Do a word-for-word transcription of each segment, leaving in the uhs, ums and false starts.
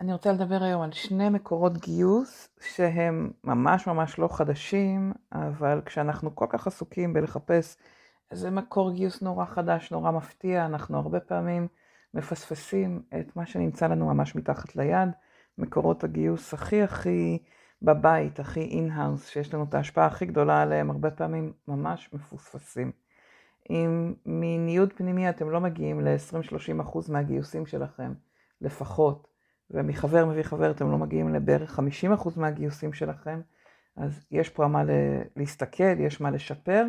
אני רוצה לדבר היום על שני מקורות גיוס שהם ממש ממש לא חדשים, אבל כשאנחנו כל כך עסוקים בלחפש איזה מקור גיוס נורא חדש, נורא מפתיע, אנחנו הרבה פעמים מפספסים את מה שנמצא לנו ממש מתחת ליד, מקורות הגיוס הכי הכי בבית, הכי אין-האוס, שיש לנו את ההשפעה הכי גדולה עליהם, הרבה פעמים ממש מפוספסים. אם מניוד פנימי אתם לא מגיעים ל-עשרים עד שלושים אחוז מהגיוסים שלכם, לפחות, ומחבר מביא חבר אתם לא מגיעים לבערך חמישים אחוז מהגיוסים שלכם, אז יש פה מה להסתכל, יש מה לשפר.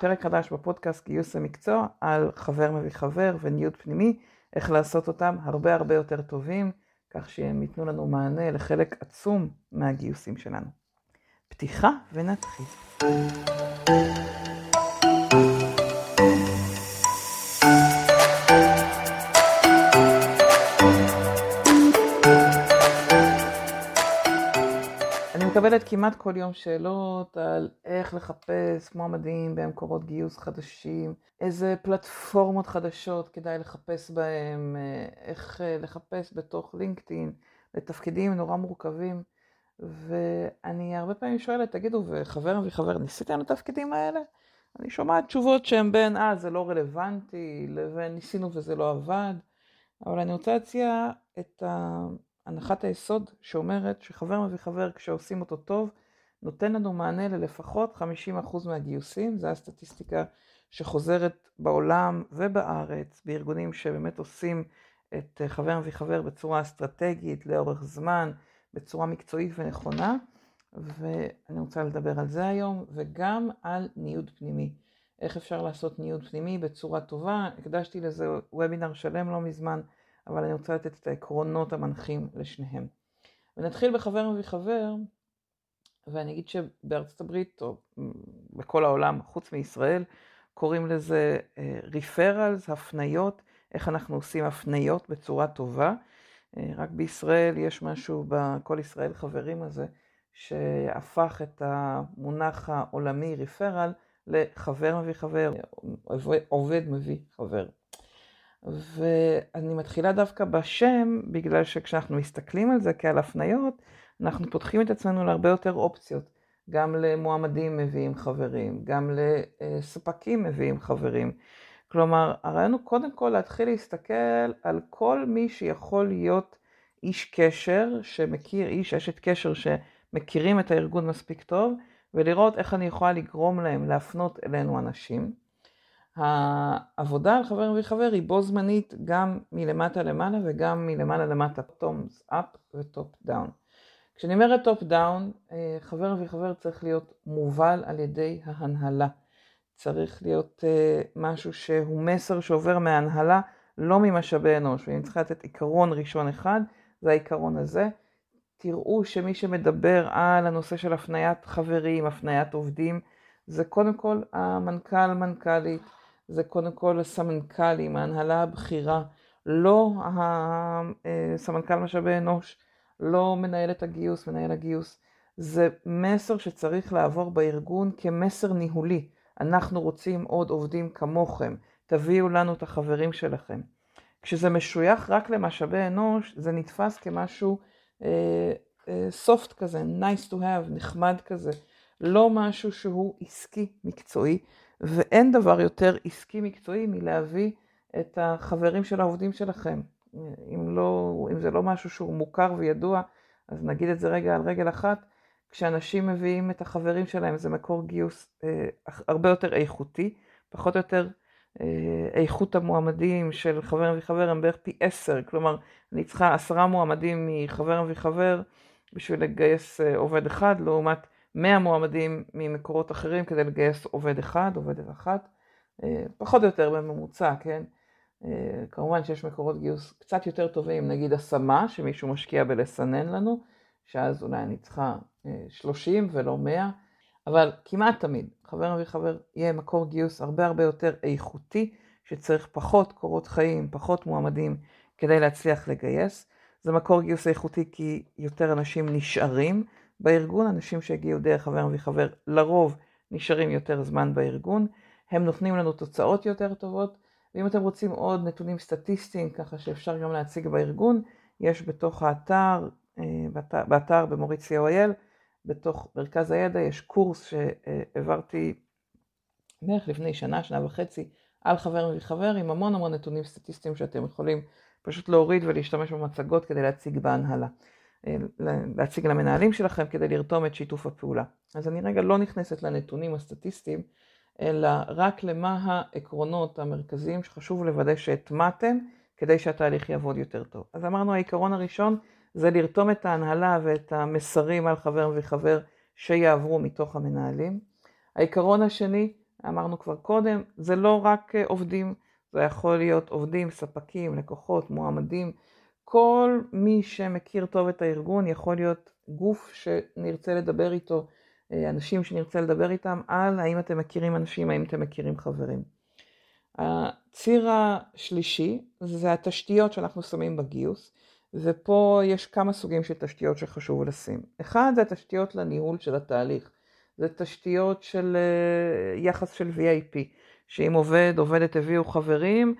פרק חדש בפודקאסט גיוס המקצוע על חבר מביא חבר וניוד פנימי, איך לעשות אותם הרבה הרבה יותר טובים, כך שהם ייתנו לנו מענה לחלק עצום מהגיוסים שלנו. פתיחה ונתחיל. מקבלת כמעט כל יום שאלות על איך לחפש מועמדים במקורות גיוס חדשים, איזה פלטפורמות חדשות כדאי לחפש בהם, איך לחפש בתוך לינקדאין לתפקידים נורא מורכבים. ואני הרבה פעמים שואלת, תגידו, וחבר וחבר, ניסיתם לתפקידים האלה? אני שומעת תשובות שהן בין, אה, זה לא רלוונטי, לבין ניסינו וזה לא עבד. אבל אני רוצה להציע את ה... הנחת היסוד שאומרת שחבר מביא חבר כשעושים אותו טוב נותן לנו מענה ללפחות חמישים אחוז מהגיוסים. זו הסטטיסטיקה שחוזרת בעולם ובארץ בארגונים שבאמת עושים את חבר מביא חבר בצורה אסטרטגית לאורך זמן, בצורה מקצועית ונכונה, ואני רוצה לדבר על זה היום, וגם על ניוד פנימי. איך אפשר לעשות ניוד פנימי בצורה טובה? הקדשתי לזה וובינר שלם לא מזמן, אבל אני רוצה לתת את העקרונות המנחים לשניהם. ונתחיל בחבר מביא חבר, ואני אגיד שבארצות הברית, או בכל העולם, חוץ מישראל, קוראים לזה referrals, הפניות, איך אנחנו עושים הפניות בצורה טובה. רק בישראל יש משהו בכל ישראל חברים הזה, שהפך את המונח העולמי referral לחבר מביא חבר, עובד מביא חבר. ואני מתחילה דווקא בשם, בגלל שכשאנחנו מסתכלים על זה כעל הפניות, אנחנו פותחים את עצמנו להרבה יותר אופציות. גם למועמדים מביאים חברים, גם לספקים מביאים חברים. כלומר, הרעיון הוא קודם כל להתחיל להסתכל על כל מי שיכול להיות איש קשר, שמכיר איש, אשת קשר שמכירים את הארגון מספיק טוב, ולראות איך אני יכולה לגרום להם להפנות אלינו אנשים. העבודה על חבר מביא חבר היא בו זמנית גם מלמטה למעלה וגם מלמעלה למטה, thumbs up ו-top down. כשאני אומרת top down, חבר מביא חבר צריך להיות מובל על ידי ההנהלה. צריך להיות משהו שהוא מסר שעובר מההנהלה, לא ממשאבי אנוש. ואם צריך לתת עיקרון ראשון אחד, זה העיקרון הזה. תראו שמי שמדבר על הנושא של הפניית חברים, הפניית עובדים, זה קודם כל המנכ"ל, מנכ"לית, זה קודם כל הסמנכלים, ההנהלה הבכירה, לא הסמנכל משאבי אנוש, לא מנהלת הגיוס, מנהל הגיוס. זה מסר שצריך לעבור בארגון כמסר ניהולי. אנחנו רוצים עוד עובדים כמוכם, תביאו לנו את החברים שלכם. כשזה משוייך רק למשאבי אנוש, זה נתפס כמשהו אה, אה, soft כזה, nice to have, נחמד כזה. לא משהו שהוא עסקי מקצועי, ואין דבר יותר עסקי מקצועי מלהביא את החברים של העובדים שלכם. אם, לא, אם זה לא משהו שהוא מוכר וידוע, אז נגיד את זה רגע על רגל אחת, כשאנשים מביאים את החברים שלהם, זה מקור גיוס אה, הרבה יותר איכותי, פחות או יותר אה, איכות המועמדים של חבר מביא חבר הם בערך פי עשר, כלומר אני צריכה עשרה מועמדים מחבר מביא חבר, בשביל לגייס אה, עובד אחד, לעומת מאה מועמדים ממקורות אחרים כדי לגייס עובד אחד, עובדת אחת, פחות או יותר בממוצע, כן? כמובן שיש מקורות גיוס קצת יותר טובים, נגיד השמה, שמישהו משקיע בלסנן לנו, שאז אולי אני צריכה שלושים ולא מאה, אבל כמעט תמיד, חבר מביא חבר, יהיה מקור גיוס הרבה הרבה יותר איכותי, שצריך פחות קורות חיים, פחות מועמדים כדי להצליח לגייס. זה מקור גיוס איכותי כי יותר אנשים נשארים, בארגון, אנשים שהגיעו דרך חבר מביא חבר, לרוב נשארים יותר זמן בארגון, הם נותנים לנו תוצאות יותר טובות, ואם אתם רוצים עוד נתונים סטטיסטיים, ככה שאפשר גם להציג בארגון, יש בתוך האתר, באתר במוריד סי או איי אל, בתוך מרכז הידע יש קורס שהעברתי בערך לפני שנה, שנה וחצי, על חבר מביא חבר, עם המון המון נתונים סטטיסטיים שאתם יכולים פשוט להוריד ולהשתמש במצגות כדי להציג בהנהלה, להציג למנהלים שלכם כדי לרתום את שיתוף הפעולה. אז אני רגע לא נכנסת לנתונים הסטטיסטיים, אלא רק למה העקרונות המרכזיים שחשוב לוודא שהתמתם כדי שהתהליך יעבוד יותר טוב. אז אמרנו, העיקרון הראשון זה לרתום את ההנהלה ואת המסרים על חבר וחבר שיעברו מתוך המנהלים. העיקרון השני, אמרנו כבר קודם, זה לא רק עובדים, זה יכול להיות עובדים, ספקים, לקוחות, מועמדים. כל מי שמכיר טוב את הארגון יכול להיות גוף שנרצה לדבר איתו, אנשים שנרצה לדבר איתם על האם אתם מכירים אנשים, האם אתם מכירים חברים. הציר השלישי זה התשתיות שאנחנו שמים בגיוס, ופה יש כמה סוגים של תשתיות שחשוב לשים. אחד זה התשתיות לניהול של התהליך, זה תשתיות של יחס של וי איי פי, שאם עובד, עובדת הביאו חברים,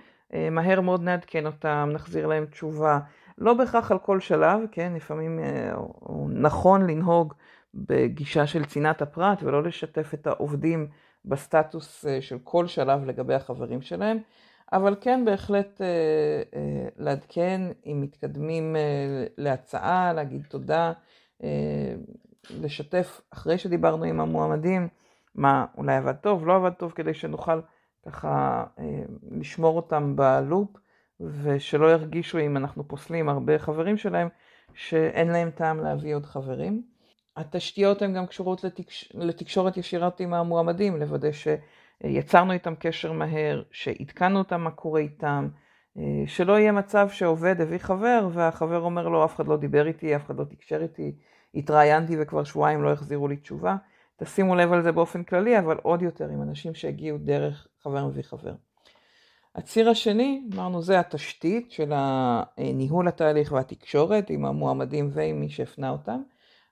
מהר מאוד נעדכן אותם, נחזיר להם תשובה, לא בהכרח על כל שלב, כן, לפעמים נכון לנהוג בגישה של צנעת הפרט, ולא לשתף את העובדים בסטטוס של כל שלב לגבי החברים שלהם, אבל כן בהחלט לעדכן, אם מתקדמים להצעה, להגיד תודה, לשתף אחרי שדיברנו עם המועמדים, מה אולי עבד טוב, לא עבד טוב, כדי שנוכל ככה לשמור אותם בלופ, ושלא ירגישו אם אנחנו פוסלים הרבה חברים שלהם, שאין להם טעם להביא עוד חברים. התשתיות הן גם קשורות לתקש... לתקשורת ישירת עם המועמדים, לוודא שיצרנו איתם קשר מהר, שהתקנו אותם מה קורה איתם, שלא יהיה מצב שעובד הביא חבר, והחבר אומר לו, אף אחד לא דיבר איתי, אף אחד לא תקשר איתי, התראיינתי וכבר שבועיים לא החזירו לי תשובה. תשימו לב על זה באופן כללי, אבל עוד יותר עם אנשים שהגיעו דרך חבר מביא חבר. הציר השני, אמרנו, זה התשתית של ניהול התהליך והתקשורת עם המועמדים ועם מי שהפנה אותם.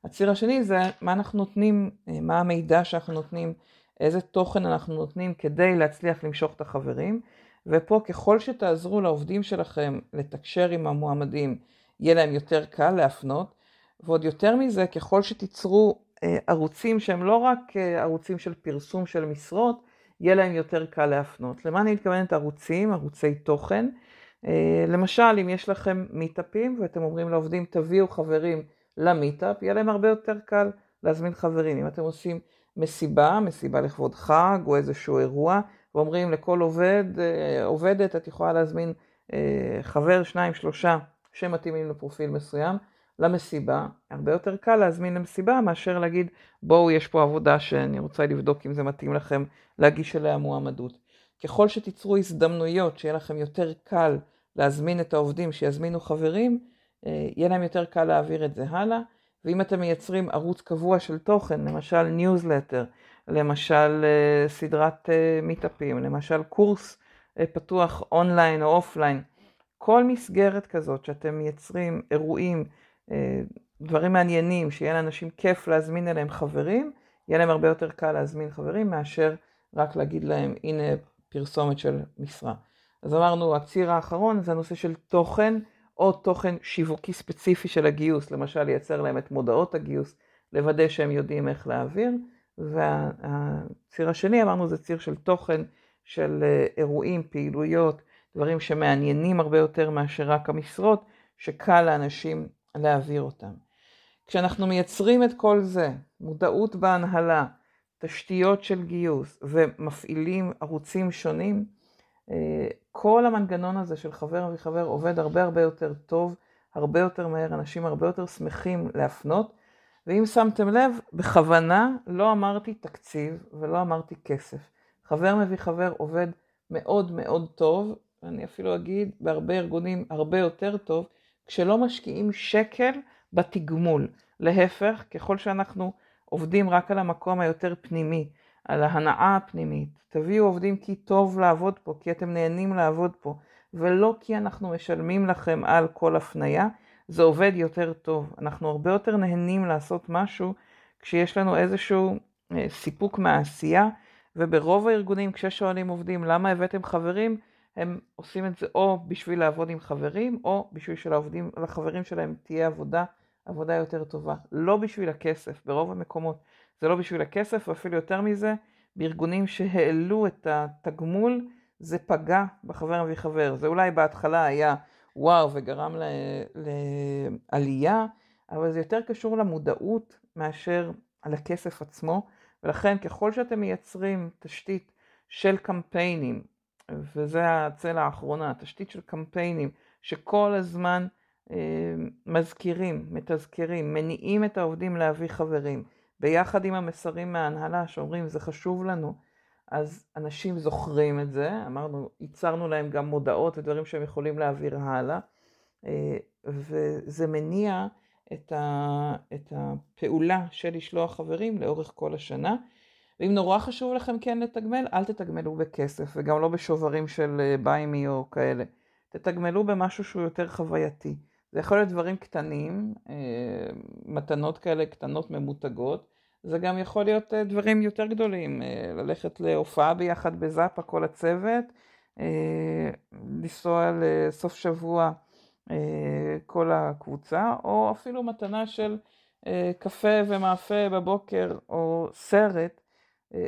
הציר השני זה מה אנחנו נותנים, מה המידע שאנחנו נותנים, איזה תוכן אנחנו נותנים כדי להצליח למשוך את החברים. ופה ככל שתעזרו לעובדים שלכם לתקשר עם המועמדים, יהיה להם יותר קל להפנות. ועוד יותר מזה, ככל שתיצרו ערוצים שהם לא רק ערוצים של פרסום של משרות, יהיה להם יותר קל להפנות. למה אני מתכוונת ערוצים, ערוצי תוכן? למשל, אם יש לכם מיטאפים ואתם אומרים לעובדים, תביאו חברים למיטאפ, יהיה להם הרבה יותר קל להזמין חברים. אם אתם עושים מסיבה, מסיבה לכבוד חג או איזשהו אירוע, ואומרים לכל עובד, עובדת, את יכולה להזמין חבר, שניים, שלושה, שמתאימים לפרופיל מסוים, למסיבה, הרבה יותר קל להזמין למסיבה מאשר להגיד, בואו יש פה עבודה שאני רוצה לבדוק אם זה מתאים לכם להגיש אליה מועמדות. ככל שתיצרו הזדמנויות שיהיה לכם יותר קל להזמין את העובדים שיזמינו חברים, יהיה להם יותר קל להעביר את זה הלאה. ואם אתם מייצרים ערוץ קבוע של תוכן, למשל ניוזלטר, למשל סדרת מיטאפים, למשל קורס פתוח אונליין או אופליין, כל מסגרת כזאת שאתם מייצרים אירועים, דברים מעניינים, שיהיה לאנשים כיף להזמין אליהם חברים, יהיה להם הרבה יותר קל להזמין חברים, מאשר רק להגיד להם, הנה פרסומת של משרה. אז אמרנו, הציר האחרון זה הנושא של תוכן, או תוכן שיווקי ספציפי של הגיוס, למשל לייצר להם את מודעות הגיוס, לוודא שהם יודעים איך להעביר, והציר השני, אמרנו, זה ציר של תוכן, של אירועים, פעילויות, דברים שמעניינים הרבה יותר מאשר רק המשרות, שקל לאנשים להעביר אותם. כשאנחנו מייצרים את כל זה, מודעות בהנהלה, תשתיות של גיוס ומפעילים ערוצים שונים, כל המנגנון הזה של חבר וחבר עובד הרבה הרבה יותר טוב, הרבה יותר מהר, אנשים הרבה יותר שמחים להפנות. ואם שמתם לב, בכוונה לא אמרתי תקציב ולא אמרתי כסף. חבר מביא חבר עובד מאוד מאוד טוב, אני אפילו אגיד בהרבה ארגונים הרבה יותר טוב, כשלא משקיעים שקל בתגמול. להפך, ככל שאנחנו עובדים רק על המקום היותר פנימי, על ההנאה הפנימית, תביאו עובדים כי טוב לעבוד פה, כי אתם נהנים לעבוד פה, ולא כי אנחנו משלמים לכם על כל הפנייה, זה עובד יותר טוב. אנחנו הרבה יותר נהנים לעשות משהו, כשיש לנו איזשהו סיפוק מהעשייה, וברוב הארגונים כששואלים עובדים למה הבאתם חברים, הם עושים את זה או בשביל לעבוד עם חברים, או בשביל שלעובדים, לחברים שלהם תהיה עבודה, עבודה יותר טובה. לא בשביל הכסף, ברוב המקומות. זה לא בשביל הכסף, ואפילו יותר מזה, בארגונים שהעלו את התגמול, זה פגע בחבר וחבר. זה אולי בהתחלה היה וואו וגרם לעלייה, אבל זה יותר קשור למודעות מאשר על הכסף עצמו, ולכן ככל שאתם מייצרים תשתית של קמפיינים, וזה הצלע האחרונה, תשתית של קמפיינים שכל הזמן אה, מזכירים, מתזכרים, מניעים את העובדים להביא חברים, ביחד עם המסרים מההנהלה שאומרים זה חשוב לנו, אז אנשים זוכרים את זה, אמרנו, ייצרנו להם גם מודעות ודברים שהם יכולים להעביר הלאה, אה, וזה מניע את, ה, את הפעולה של לשלוח חברים לאורך כל השנה. ואם נורא חשוב לכם כן לתגמל, אל תתגמלו בכסף, וגם לא בשוברים של ביימי או כאלה. תתגמלו במשהו שהוא יותר חווייתי. זה יכול להיות דברים קטנים, מתנות כאלה, קטנות ממותגות. זה גם יכול להיות דברים יותר גדולים, ללכת להופעה ביחד בזאפה כל הצוות, לנסוע לסוף שבוע כל הקבוצה, או אפילו מתנה של קפה ומאפה בבוקר, או סרט.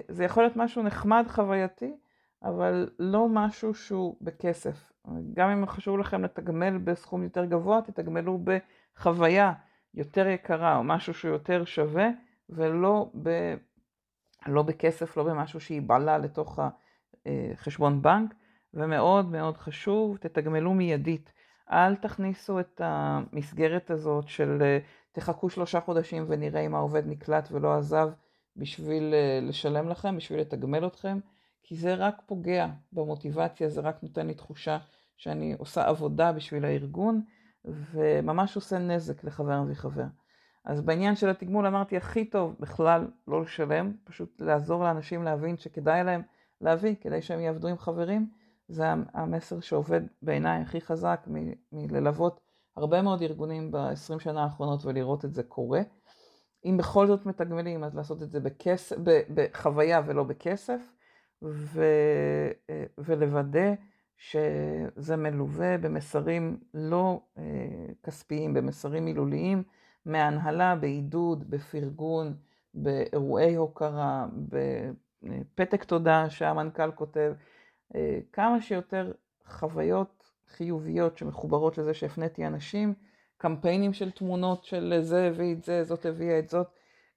זה יכול להיות משהו נחמד, חווייתי, אבל לא משהו שהוא בכסף. גם אם חשוב לכם לתגמל בסכום יותר גבוה, תתגמלו בחוויה יותר יקרה, או משהו שהוא יותר שווה, ולא ב... לא בכסף, לא במשהו שיבלע לתוך החשבון בנק, ומאוד מאוד חשוב, תתגמלו מיידית. אל תכניסו את המסגרת הזאת של תחכו שלושה חודשים ונראה אם העובד נקלט ולא עזב, בשביל לשלם לכם, בשביל לתגמל אתכם, כי זה רק פוגע במוטיבציה, זה רק נותן לי תחושה שאני עושה עבודה בשביל הארגון, וממש עושה נזק לחבר וחבר. אז בעניין של התגמול אמרתי, הכי טוב בכלל לא לשלם, פשוט לעזור לאנשים להבין שכדאי להם להביא, כדי שהם יעבדו עם חברים, זה המסר שעובד בעיניי הכי חזק, מ- מללוות הרבה מאוד ארגונים ב-עשרים שנה האחרונות, ולראות את זה קורה. אם בכל זאת מתגמלים, אז לעשות את זה בכסף, בחוויה ולא בכסף, ו, ולוודא שזה מלווה במסרים לא כספיים, במסרים מילוליים, מהנהלה, בעידוד, בפרגון, באירועי הוקרה, בפתק תודה שהמנכ"ל כותב, כמה שיותר חוויות חיוביות שמחוברות לזה שהפניתי אנשים, קמפיינים של תמונות של זה הביא את זה, זאת הביאה את זאת,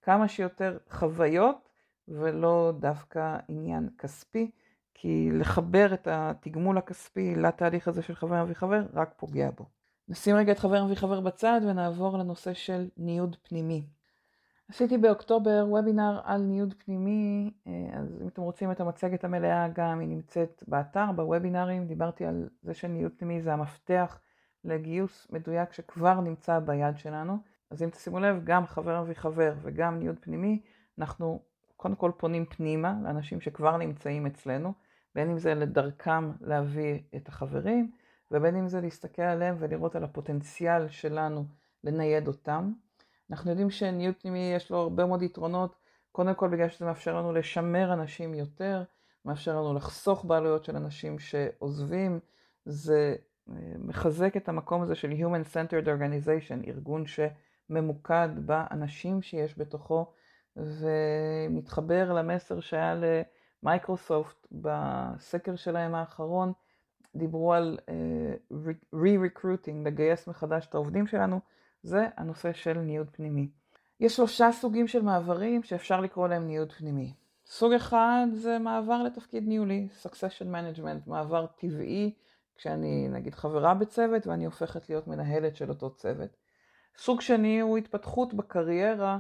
כמה שיותר חוויות ולא דווקא עניין כספי, כי לחבר את התגמול הכספי לתהליך הזה של חבר וחבר רק פוגע בו. נשים רגע את חבר וחבר בצד ונעבור לנושא של ניוד פנימי. עשיתי באוקטובר וובינר על ניוד פנימי, אז אם אתם רוצים את המצגת המלאה גם היא נמצאת באתר, בוובינרים, דיברתי על זה שניוד פנימי זה המפתח לגיוס מדויק שכבר נמצא ביד שלנו. אז אם תשימו לב, גם חבר וחבר וגם ניוד פנימי, אנחנו קודם כל פונים פנימה לאנשים שכבר נמצאים אצלנו, בין אם זה לדרכם להביא את החברים, ובין אם זה להסתכל עליהם ולראות על הפוטנציאל שלנו לנייד אותם. אנחנו יודעים שניוד פנימי יש לו הרבה מאוד יתרונות, קודם כל בגלל שזה מאפשר לנו לשמר אנשים יותר, מאפשר לנו לחסוך בעלויות של אנשים שעוזבים, זה מחזק את המקום הזה של Human Centered Organization, ארגון שממוקד באנשים שיש בתוכו, ומתחבר למסר שהיה למייקרוסופט בסקר שלהם האחרון, דיברו על uh, re-recruiting, לגייס מחדש את העובדים שלנו, זה הנושא של ניוד פנימי. יש שלושה סוגים של מעברים שאפשר לקרוא להם ניוד פנימי. סוג אחד זה מעבר לתפקיד ניהולי, Succession Management, מעבר טבעי, כשאני נגיד חברה בצוות ואני הופכת להיות מנהלת של אותו צוות. סוג שני הוא התפתחות בקריירה,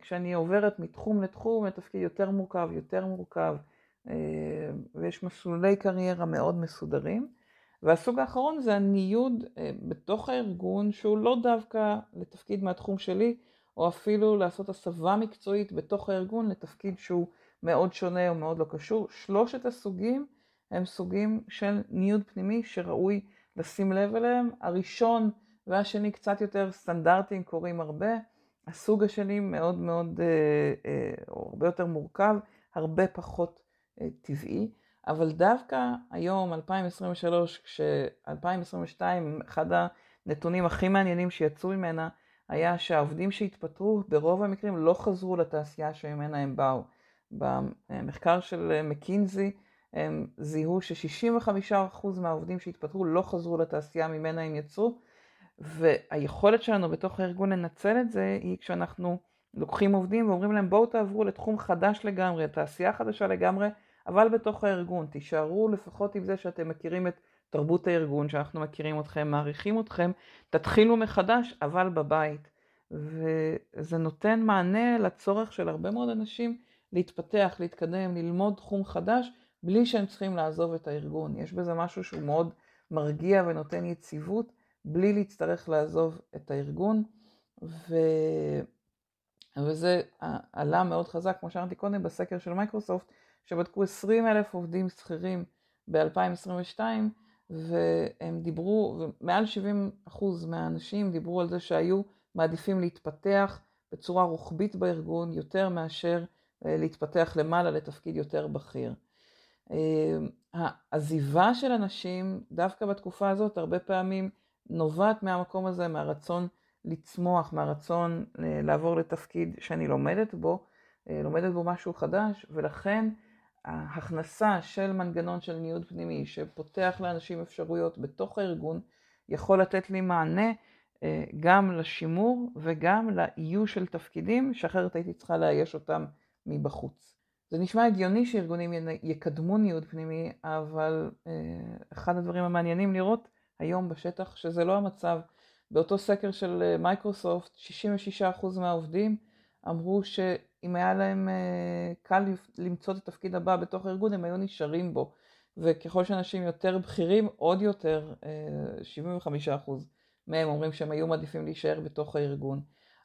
כשאני עוברת מתחום לתחום, לתפקיד יותר מורכב, יותר מורכב, ויש מסלולי קריירה מאוד מסודרים. והסוג האחרון זה הניוד בתוך הארגון, שהוא לא דווקא לתפקיד מהתחום שלי, או אפילו לעשות הסבה מקצועית בתוך הארגון לתפקיד שהוא מאוד שונה או מאוד לא קשור. שלושת הסוגים, הם סוגים של ניוד פנימי שראוי לשים לב אליהם. הראשון והשני קצת יותר סטנדרטים, קוראים הרבה. הסוג השני מאוד מאוד, אה, אה, הרבה יותר מורכב, הרבה פחות אה, טבעי. אבל דווקא היום, אלפיים עשרים ושלוש, כש-אלפיים עשרים ושתיים, אחד הנתונים הכי מעניינים שיצאו ממנה, היה שהעובדים שהתפטרו ברוב המקרים לא חזרו לתעשייה שממנה הם באו. במחקר של מקינזי, הם זיהו ש-שישים וחמישה אחוז מהעובדים שהתפטרו לא חזרו לתעשייה ממנה הם יצאו, והיכולת שלנו בתוך הארגון לנצל את זה היא כשאנחנו לוקחים עובדים ואומרים להם בואו תעברו לתחום חדש לגמרי, תעשייה חדשה לגמרי, אבל בתוך הארגון תישארו לפחות עם זה שאתם מכירים את תרבות הארגון, שאנחנו מכירים אתכם, מעריכים אתכם, תתחילו מחדש אבל בבית. וזה נותן מענה לצורך של הרבה מאוד אנשים להתפתח, להתקדם, ללמוד תחום חדש, בלי שהם צריכים לעזוב את הארגון. יש בזה משהו שהוא מאוד מרגיע ונותן יציבות, בלי להצטרך לעזוב את הארגון. ו... וזה עלה מאוד חזק, כמו שאמרתי קודם, בסקר של מייקרוסופט, שבדקו עשרים אלף עובדים שכירים ב-אלפיים עשרים ושתיים, והם דיברו, ומעל שבעים אחוז מהאנשים דיברו על זה שהיו מעדיפים להתפתח בצורה רוחבית בארגון, יותר מאשר להתפתח למעלה לתפקיד יותר בכיר. העזיבה של אנשים, דווקא בתקופה הזאת, הרבה פעמים נובעת מהמקום הזה, מהרצון לצמוח, מהרצון לעבור לתפקיד שאני לומדת בו, לומדת בו משהו חדש, ולכן ההכנסה של מנגנון של ניוד פנימי שפותח לאנשים אפשרויות בתוך הארגון, יכול לתת לי מענה גם לשימור וגם לאיוש של תפקידים, שאחרת הייתי צריכה לאייש אותם מבחוץ. זה נשמע הגיוני שארגונים יקדמו ניוד פנימי, אבל אחד הדברים המעניינים לראות היום בשטח שזה לא המצב. באותו סקר של מייקרוסופט, שישים ושישה אחוז מהעובדים אמרו שאם היה להם קל למצוא את התפקיד הבא בתוך הארגון, הם היו נשארים בו. וככל שאנשים יותר בכירים, עוד יותר, שבעים וחמישה אחוז מהם אומרים שהם היו מעדיפים להישאר בתוך הארגון.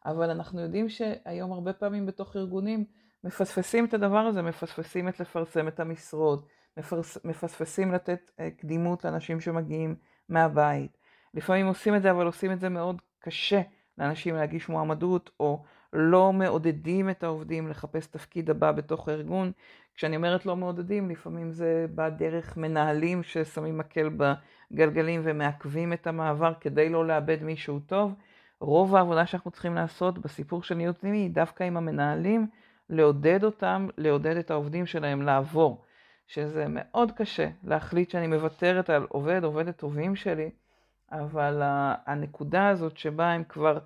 אבל אנחנו יודעים שהיום הרבה פעמים בתוך ארגונים מפספסים את הדבר הזה, מפספסים את לפרסם את המשרות, מפרס, מפספסים לתת קדימות לאנשים שמגיעים מהבית. לפעמים עושים את זה, אבל עושים את זה מאוד קשה לאנשים להגיש מועמדות, או לא מעודדים את העובדים לחפש תפקיד הבא בתוך הארגון. כשאני אומרת לא מעודדים, לפעמים זה בא דרך מנהלים ששמים מקל בגלגלים ומעכבים את המעבר כדי לא לאבד מישהו טוב. רוב העבודה שאנחנו צריכים לעשות בסיפור של ניוד פנימי היא דווקא עם המנהלים, לעודד אותם, לעודד את העובדים שלהם לעבור, שזה מאוד קשה להחליט שאני מוותרת על עובד, עובדת טובים שלי, אבל הנקודה הזאת שבה הם כבר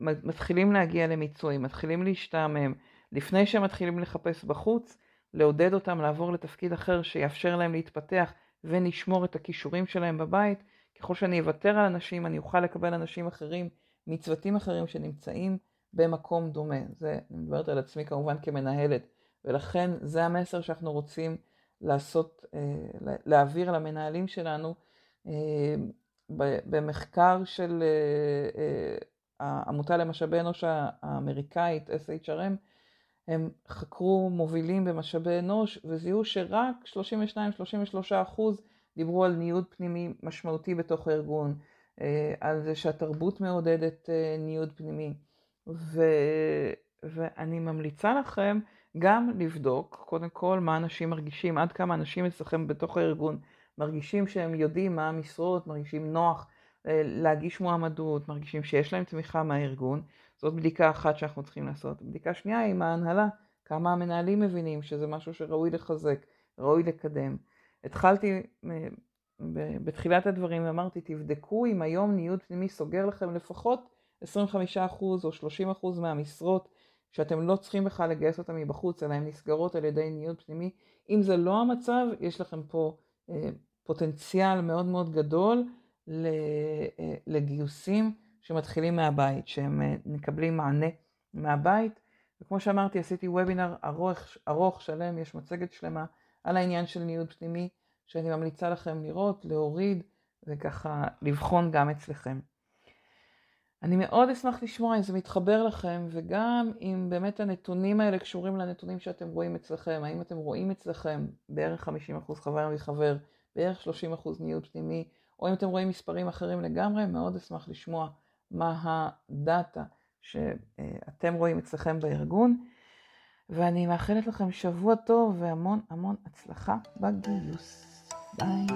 מתחילים להגיע למיצוי, מתחילים להשתעמם, לפני שהם מתחילים לחפש בחוץ, לעודד אותם לעבור לתפקיד אחר שיאפשר להם להתפתח ונשמור את הכישורים שלהם בבית. ככל שאני אוותר על אנשים, אני אוכל לקבל אנשים אחרים, מצוותים אחרים שנמצאים במקום דומה. זה, אני מדברת על עצמי כמובן כמנהלת, ולכן זה המסר שאנחנו רוצים לעשות, להעביר למנהלים שלנו. במחקר של העמותה למשאבי אנוש האמריקאית, אס אייץ' אר אם, הם חקרו מובילים במשאבי אנוש, וזיהו שרק שלושים ושניים שלושים ושלושה אחוז דיברו על ניוד פנימי משמעותי בתוך הארגון, על זה שהתרבות מעודדת ניוד פנימי. ו... ואני ממליצה לכם גם לבדוק, קודם כל, מה אנשים מרגישים, עד כמה אנשים אצלכם בתוך הארגון מרגישים שהם יודעים מה המשרות, מרגישים נוח להגיש מועמדות, מרגישים שיש להם תמיכה מהארגון. זאת בדיקה אחת שאנחנו צריכים לעשות. בדיקה שנייה היא מההנהלה, כמה המנהלים מבינים שזה משהו שראוי לחזק, ראוי לקדם. התחלתי בתחילת הדברים ואמרתי, תבדקו אם היום ניוד פנימי סוגר לכם לפחות עשרים וחמישה אחוז או שלושים אחוז מהמשרות שאתם לא צריכים בכלל לגייס אותם מבחוץ, אלא הן נסגרות על ידי ניוד פנימי. אם זה לא המצב, יש לכם פה אה, פוטנציאל מאוד מאוד גדול ל, אה, לגיוסים שמתחילים מהבית, שהם אה, מקבלים מענה מהבית. וכמו שאמרתי, עשיתי וובינר ארוך, ארוך שלם, יש מצגת שלמה על העניין של ניוד פנימי, שאני ממליצה לכם לראות, להוריד וככה לבחון גם אצלכם. אני מאוד אשמח לשמוע אם זה מתחבר לכם, וגם אם באמת הנתונים האלה קשורים לנתונים שאתם רואים אצלכם. האם אתם רואים אצלכם בערך חמישים אחוז חבר וחבר, בערך שלושים אחוז ניוד פנימי, או אם אתם רואים מספרים אחרים לגמרי, מאוד אשמח לשמוע מה הדאטה שאתם רואים אצלכם בארגון. ואני מאחלת לכם שבוע טוב והמון המון הצלחה בגיוס. ביי.